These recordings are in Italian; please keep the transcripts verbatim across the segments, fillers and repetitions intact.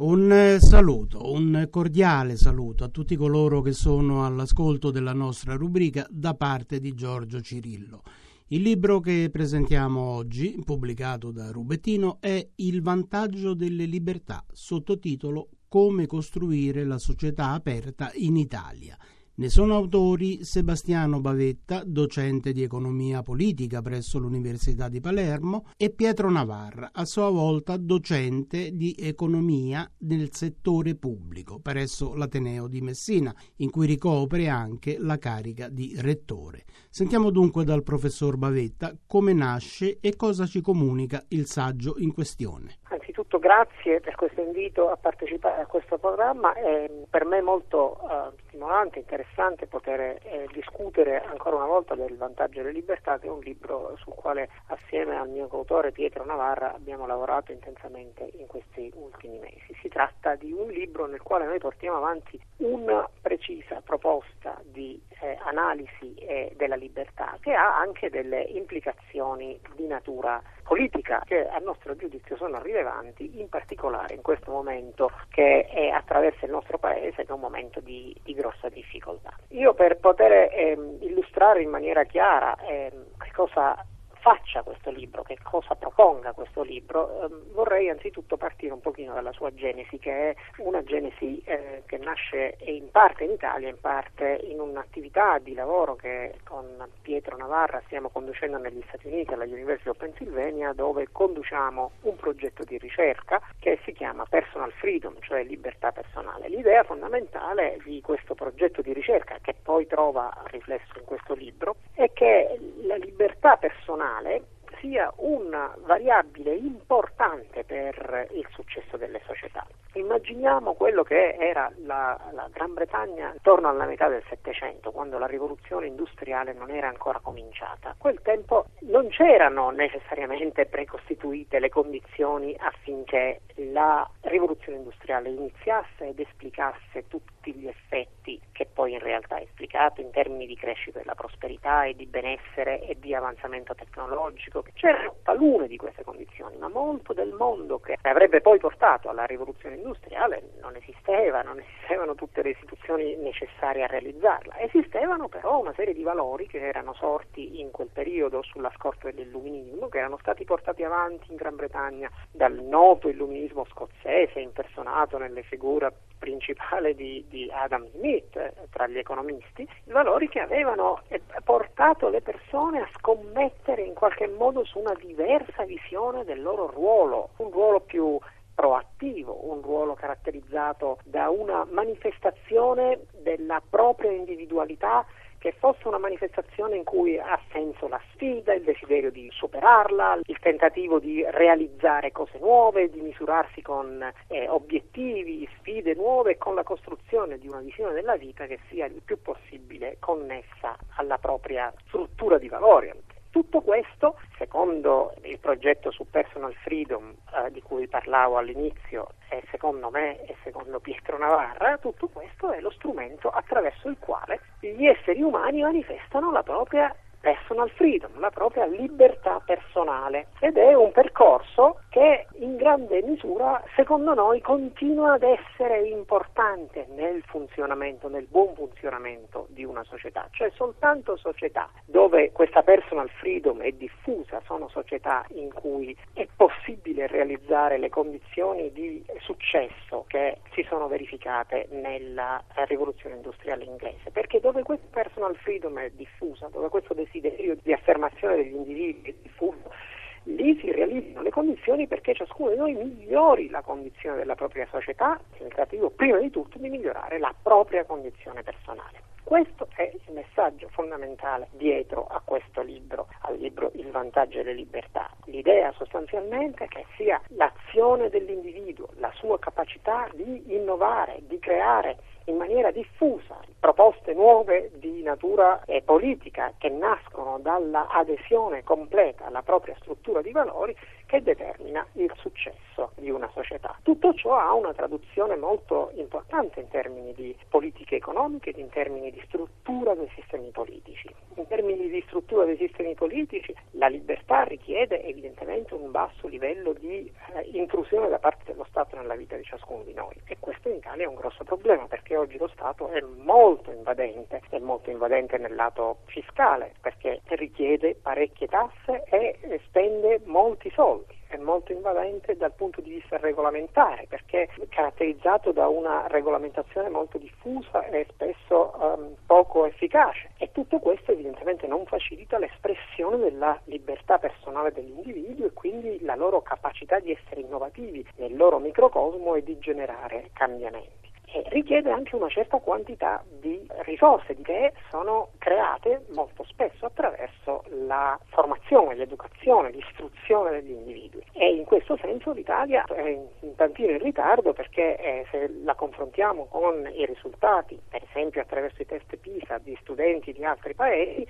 Un saluto, un cordiale saluto a tutti coloro che sono all'ascolto della nostra rubrica da parte di Giorgio Cirillo. Il libro che presentiamo oggi, pubblicato da Rubbettino, è Il vantaggio delle libertà, sottotitolo Come costruire la società aperta in Italia. Ne sono autori Sebastiano Bavetta, docente di economia politica presso l'Università di Palermo, e Pietro Navarra, a sua volta docente di economia nel settore pubblico presso l'Ateneo di Messina, in cui ricopre anche la carica di rettore. Sentiamo dunque dal professor Bavetta come nasce e cosa ci comunica il saggio in questione. Anzitutto grazie per questo invito a partecipare a questo programma, è per me molto uh, stimolante, interessante poter eh, discutere ancora una volta del vantaggio delle libertà, che è un libro sul quale assieme al mio coautore Pietro Navarra abbiamo lavorato intensamente in questi ultimi mesi. Si tratta di un libro nel quale noi portiamo avanti una precisa proposta di eh, analisi eh, della libertà, che ha anche delle implicazioni di natura politica che a nostro giudizio sono rilevanti, in particolare in questo momento che è attraversa il nostro paese, che è un momento di, di grossa difficoltà. Io per poter ehm, illustrare in maniera chiara ehm, che cosa faccia questo libro, che cosa proponga questo libro, eh, vorrei anzitutto partire un pochino dalla sua genesi, che è una genesi eh, che nasce in parte in Italia, in parte in un'attività di lavoro che con Pietro Navarra stiamo conducendo negli Stati Uniti, alla University of Pennsylvania, dove conduciamo un progetto di ricerca che si chiama Personal Freedom, cioè libertà personale. L'idea fondamentale di questo progetto di ricerca, che poi trova riflesso in questo libro, è che la libertà personale sia una variabile importante per il successo delle società. Immaginiamo quello che era la, la Gran Bretagna intorno alla metà del Settecento, quando la rivoluzione industriale non era ancora cominciata. A quel tempo non c'erano necessariamente precostituite le condizioni affinché la rivoluzione industriale iniziasse ed esplicasse tutti gli effetti che poi in realtà è esplicato in termini di crescita della prosperità e di benessere e di avanzamento tecnologico. C'erano talune di queste condizioni, ma molto del mondo che avrebbe poi portato alla rivoluzione industriale non esisteva, non esistevano tutte le istituzioni necessarie a realizzarla. Esistevano però una serie di valori che erano sorti in quel periodo sulla scorta dell'illuminismo, che erano stati portati avanti in Gran Bretagna dal noto illuminismo scozzese, impersonato nelle figure principale di, di Adam Smith eh, tra gli economisti, valori che avevano eh, portato le persone a scommettere in qualche modo su una diversa visione del loro ruolo, un ruolo più proattivo, un ruolo caratterizzato da una manifestazione della propria individualità che fosse una manifestazione in cui ha senso la sfida, il desiderio di superarla, il tentativo di realizzare cose nuove, di misurarsi con eh, obiettivi, sfide nuove, e con la costruzione di una visione della vita che sia il più possibile connessa alla propria struttura di valori. Tutto questo, secondo il progetto su Personal Freedom eh, di cui parlavo all'inizio, e secondo me e secondo Pietro Navarra, tutto questo è lo strumento attraverso il quale gli esseri umani manifestano la propria personal freedom, la propria libertà personale, ed è un percorso che in grande misura secondo noi continua ad essere importante nel funzionamento, nel buon funzionamento di una società, cioè soltanto società dove questa personal freedom è diffusa sono società in cui è possibile realizzare le condizioni di successo che si sono verificate nella rivoluzione industriale inglese, perché dove questa personal freedom è diffusa, dove questo desiderio di affermazione degli individui è diffuso, lì si realizzano le condizioni perché ciascuno di noi migliori la condizione della propria società, nel tentativo prima di tutto di migliorare la propria condizione personale. Questo è il messaggio fondamentale dietro a questo libro, al libro Il vantaggio delle libertà. L'idea sostanzialmente è che sia l'azione dell'individuo, la sua capacità di innovare, di creare, in maniera diffusa proposte nuove di natura eh, politica che nascono dalla adesione completa alla propria struttura di valori che determina il successo di una società. Tutto ciò ha una traduzione molto importante in termini di politiche economiche ed in termini di struttura dei sistemi politici. In termini di struttura dei sistemi politici, la libertà richiede evidentemente un basso livello di eh, intrusione da parte dello Stato nella vita di ciascuno di noi, e questo in Italia è un grosso problema, perché oggi lo Stato è molto invadente, è molto invadente nel lato fiscale, perché richiede parecchie tasse e spende molti soldi. È molto invadente dal punto di vista regolamentare, perché è caratterizzato da una regolamentazione molto diffusa e spesso um, poco efficace, e tutto questo evidentemente non facilita l'espressione della libertà personale dell'individuo e quindi la loro capacità di essere innovativi nel loro microcosmo e di generare cambiamenti. E richiede anche una certa quantità di risorse che sono create molto spesso attraverso la formazione, l'educazione, l'istruzione degli individui, e in questo senso l'Italia è un tantino in ritardo, perché eh, se la confrontiamo con i risultati, per esempio attraverso i test PISA di studenti di altri paesi,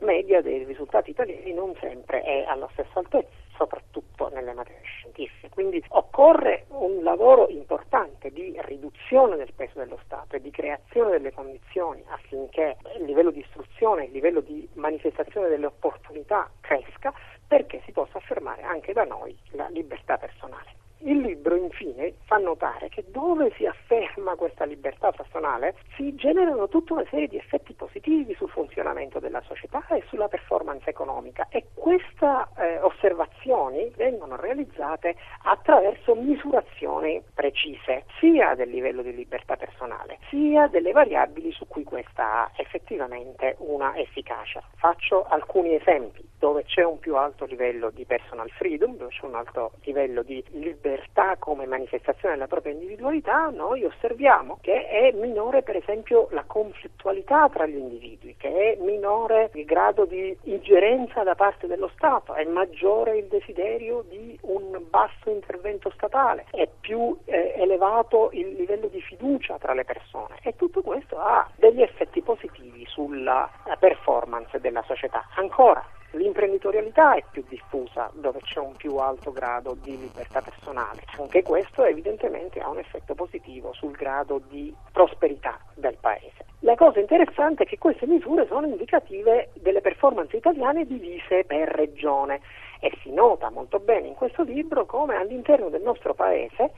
la media dei risultati italiani non sempre è alla stessa altezza, soprattutto nelle materie scientifiche. Quindi occorre un lavoro importante di riduzione del peso dello Stato e di creazione delle condizioni affinché il livello di istruzione, il livello di manifestazione delle opportunità cresca, perché si possa affermare anche da noi la libertà personale. Il libro infine fa notare che dove si afferma questa libertà personale si generano tutta una serie di effetti positivi sul funzionamento della società e sulla performance economica, e queste eh, osservazioni vengono realizzate attraverso misurazioni precise sia del livello di libertà personale sia delle variabili su cui questa ha effettivamente una efficacia. Faccio alcuni esempi: dove c'è un più alto livello di personal freedom, dove c'è un alto livello di libertà libertà come manifestazione della propria individualità, noi osserviamo che è minore per esempio la conflittualità tra gli individui, che è minore il grado di ingerenza da parte dello Stato, è maggiore il desiderio di un basso intervento statale, è più eh, elevato il livello di fiducia tra le persone, e tutto questo ha degli effetti positivi sulla performance della società. Ancora, l'imprenditorialità è più diffusa dove c'è un più alto grado di libertà personale, anche questo evidentemente ha un effetto positivo sul grado di prosperità del paese. La cosa interessante è che queste misure sono indicative delle performance italiane divise per regione, e si nota molto bene in questo libro come all'interno del nostro paese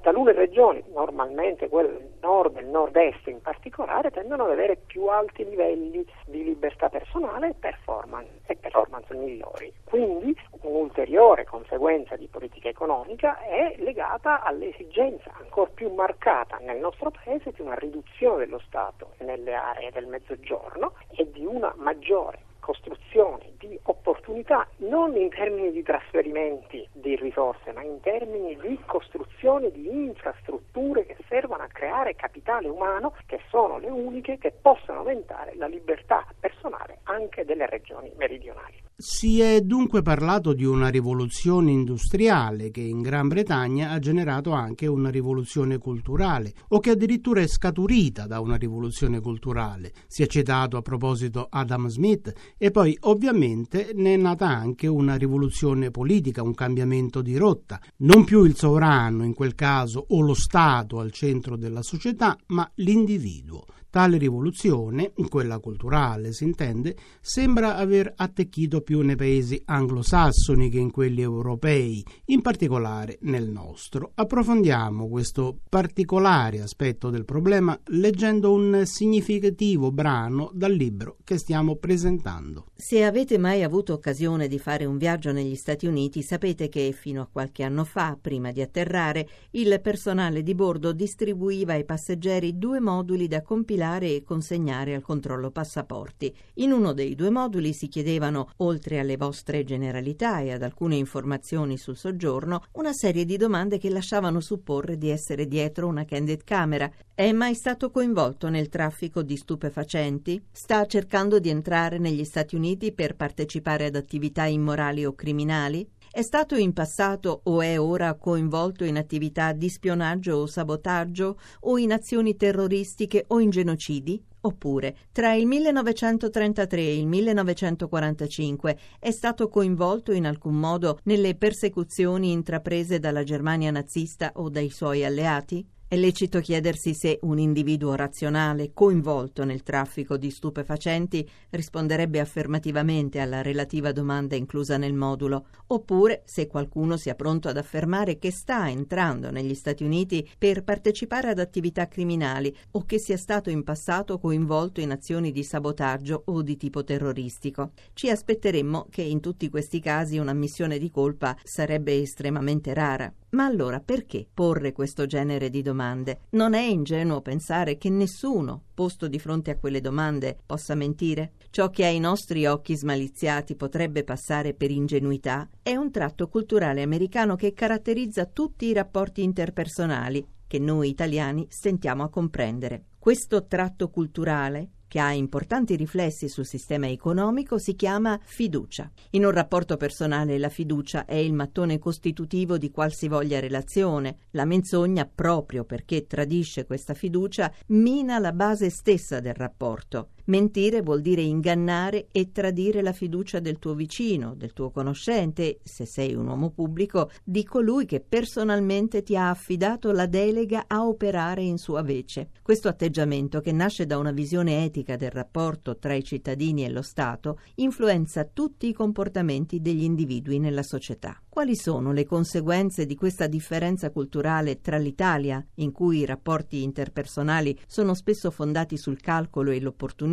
talune regioni, normalmente quelle del nord e del nord-est in particolare, tendono ad avere più alti livelli di libertà personale e performance, e performance migliori. Quindi un'ulteriore conseguenza di politica economica è legata all'esigenza ancora più marcata nel nostro paese di una riduzione dello Stato nelle aree del Mezzogiorno e di una maggiore costruzione di opportunità, non in termini di trasferimenti di risorse, ma in termini di costruzione di infrastrutture che servono a creare capitale umano, che sono le uniche che possono aumentare la libertà personale anche delle regioni meridionali. Si è dunque parlato di una rivoluzione industriale che in Gran Bretagna ha generato anche una rivoluzione culturale, o che addirittura è scaturita da una rivoluzione culturale. Si è citato a proposito Adam Smith, e poi ovviamente ne è nata anche una rivoluzione politica, un cambiamento di rotta. Non più il sovrano in quel caso o lo Stato al centro della società, ma l'individuo. Tale rivoluzione, quella culturale si intende, sembra aver attecchito più nei paesi anglosassoni che in quelli europei, in particolare nel nostro. Approfondiamo questo particolare aspetto del problema leggendo un significativo brano dal libro che stiamo presentando. Se avete mai avuto occasione di fare un viaggio negli Stati Uniti, sapete che fino a qualche anno fa, prima di atterrare, il personale di bordo distribuiva ai passeggeri due moduli da compilare e consegnare al controllo passaporti. In uno dei due moduli si chiedevano, oltre alle vostre generalità e ad alcune informazioni sul soggiorno, una serie di domande che lasciavano supporre di essere dietro una candid camera. È mai stato coinvolto nel traffico di stupefacenti? Sta cercando di entrare negli Stati Uniti per partecipare ad attività immorali o criminali? è stato in passato o è ora coinvolto in attività di spionaggio o sabotaggio o in azioni terroristiche o in genocidi? Oppure, tra il millenovecentotrentatré e il millenovecentoquarantacinque è stato coinvolto in alcun modo nelle persecuzioni intraprese dalla Germania nazista o dai suoi alleati? È lecito chiedersi se un individuo razionale coinvolto nel traffico di stupefacenti risponderebbe affermativamente alla relativa domanda inclusa nel modulo, oppure se qualcuno sia pronto ad affermare che sta entrando negli Stati Uniti per partecipare ad attività criminali o che sia stato in passato coinvolto in azioni di sabotaggio o di tipo terroristico. Ci aspetteremmo che in tutti questi casi un'ammissione di colpa sarebbe estremamente rara. Ma allora perché porre questo genere di domande? Non è ingenuo pensare che nessuno, posto di fronte a quelle domande, possa mentire? Ciò che ai nostri occhi smaliziati potrebbe passare per ingenuità è un tratto culturale americano che caratterizza tutti i rapporti interpersonali che noi italiani stentiamo a comprendere. Questo tratto culturale, che ha importanti riflessi sul sistema economico, si chiama fiducia. In un rapporto personale la fiducia è il mattone costitutivo di qualsivoglia relazione. La menzogna, proprio perché tradisce questa fiducia, mina la base stessa del rapporto. Mentire vuol dire ingannare e tradire la fiducia del tuo vicino, del tuo conoscente, se sei un uomo pubblico, di colui che personalmente ti ha affidato la delega a operare in sua vece. Questo atteggiamento, che nasce da una visione etica del rapporto tra i cittadini e lo Stato, influenza tutti i comportamenti degli individui nella società. Quali sono le conseguenze di questa differenza culturale tra l'Italia, in cui i rapporti interpersonali sono spesso fondati sul calcolo e l'opportunità,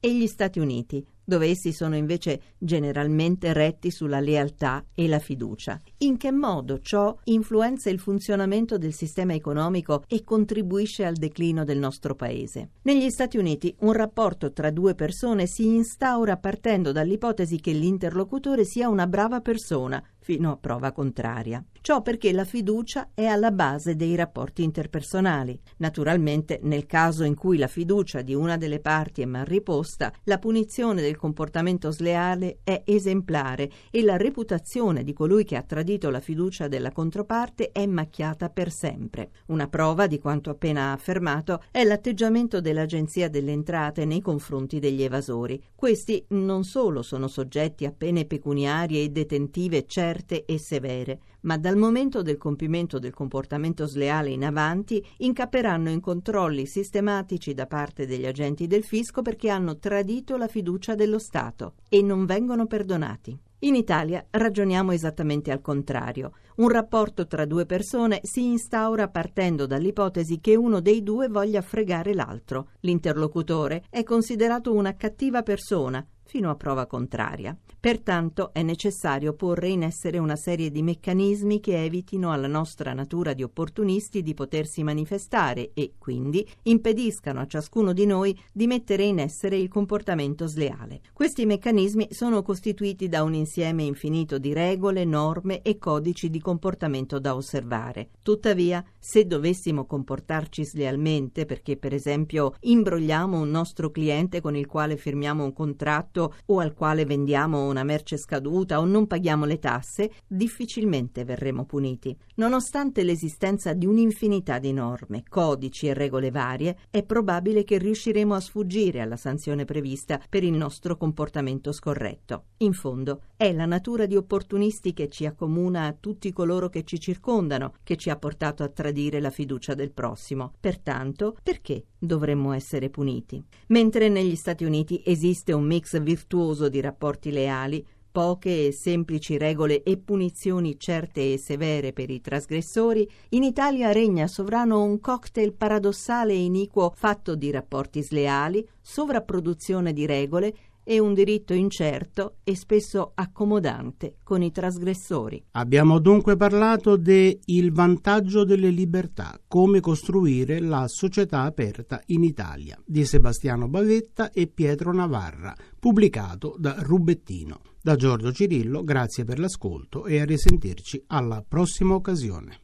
e gli Stati Uniti, dove essi sono invece generalmente retti sulla lealtà e la fiducia? In che modo ciò influenza il funzionamento del sistema economico e contribuisce al declino del nostro paese? Negli Stati Uniti un rapporto tra due persone si instaura partendo dall'ipotesi che l'interlocutore sia una brava persona, fino a prova contraria. Ciò perché la fiducia è alla base dei rapporti interpersonali. Naturalmente, nel caso in cui la fiducia di una delle parti è mal riposta, la punizione del comportamento sleale è esemplare e la reputazione di colui che ha tradito la fiducia della controparte è macchiata per sempre. Una prova di quanto appena affermato è l'atteggiamento dell'Agenzia delle Entrate nei confronti degli evasori. Questi non solo sono soggetti a pene pecuniarie e detentive certe e severe, ma dal momento del compimento del comportamento sleale in avanti incapperanno in controlli sistematici da parte degli agenti del fisco, perché hanno tradito la fiducia dello Stato e non vengono perdonati. In Italia ragioniamo esattamente al contrario. Un rapporto tra due persone si instaura partendo dall'ipotesi che uno dei due voglia fregare l'altro. L'interlocutore è considerato una cattiva persona, fino a prova contraria. Pertanto è necessario porre in essere una serie di meccanismi che evitino alla nostra natura di opportunisti di potersi manifestare e, quindi, impediscano a ciascuno di noi di mettere in essere il comportamento sleale. Questi meccanismi sono costituiti da un insieme infinito di regole, norme e codici di comportamento da osservare. Tuttavia, se dovessimo comportarci slealmente perché, per esempio, imbrogliamo un nostro cliente con il quale firmiamo un contratto o al quale vendiamo una merce scaduta o non paghiamo le tasse, difficilmente verremo puniti. Nonostante l'esistenza di un'infinità di norme, codici e regole varie, è probabile che riusciremo a sfuggire alla sanzione prevista per il nostro comportamento scorretto. In fondo, è la natura di opportunisti che ci accomuna a tutti coloro che ci circondano che ci ha portato a tradire la fiducia del prossimo. Pertanto, perché dovremmo essere puniti? Mentre negli Stati Uniti esiste un mix virtuoso di rapporti leali, poche e semplici regole e punizioni certe e severe per i trasgressori, in Italia regna sovrano un cocktail paradossale e iniquo fatto di rapporti sleali, sovrapproduzione di regole e un diritto incerto e spesso accomodante con i trasgressori. Abbiamo dunque parlato de Il vantaggio delle libertà, come costruire la società aperta in Italia, di Sebastiano Bavetta e Pietro Navarra, pubblicato da Rubbettino. Da Giorgio Cirillo, grazie per l'ascolto e a risentirci alla prossima occasione.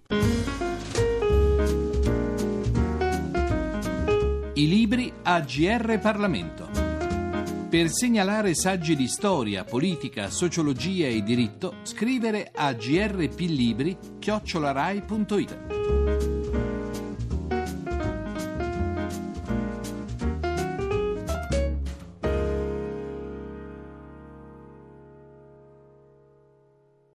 I libri A G R Parlamento. Per segnalare saggi di storia, politica, sociologia e diritto, scrivere a grplibri chiocciola rai punto it.